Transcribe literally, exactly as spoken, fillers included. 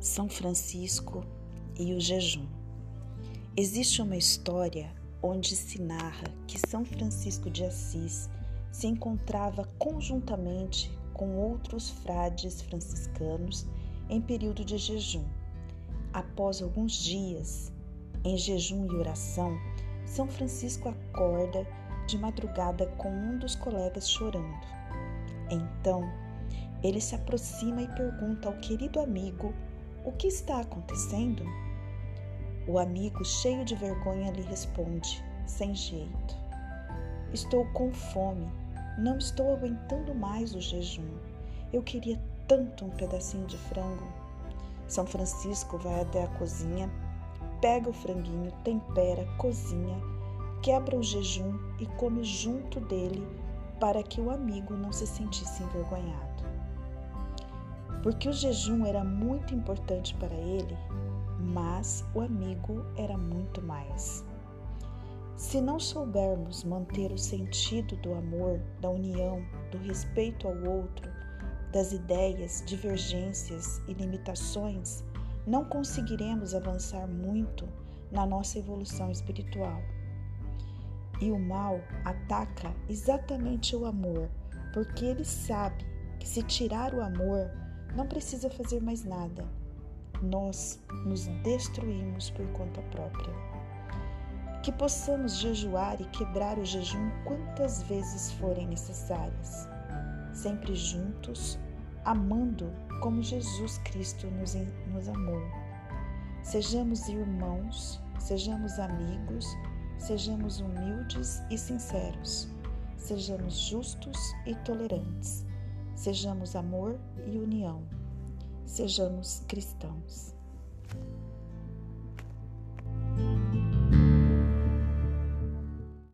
São Francisco e o jejum. Existe uma história onde se narra que São Francisco de Assis se encontrava conjuntamente com outros frades franciscanos em período de jejum. Após alguns dias em jejum e oração, São Francisco acorda de madrugada com um dos colegas chorando. Então, ele se aproxima e pergunta ao querido amigo: o que está acontecendo? O amigo, cheio de vergonha, lhe responde, sem jeito: estou com fome, não estou aguentando mais o jejum. Eu queria tanto um pedacinho de frango. São Francisco vai até a cozinha, pega o franguinho, tempera, cozinha, quebra o jejum e come junto dele para que o amigo não se sentisse envergonhado. Porque o jejum era muito importante para ele, mas o amigo era muito mais. Se não soubermos manter o sentido do amor, da união, do respeito ao outro, das ideias, divergências e limitações, não conseguiremos avançar muito na nossa evolução espiritual. E o mal ataca exatamente o amor, porque ele sabe que se tirar o amor, não precisa fazer mais nada. Nós nos destruímos por conta própria. Que possamos jejuar e quebrar o jejum quantas vezes forem necessárias, sempre juntos, amando como Jesus Cristo nos, nos amou. Sejamos irmãos, sejamos amigos, sejamos humildes e sinceros, sejamos justos e tolerantes, sejamos amor e união, sejamos cristãos.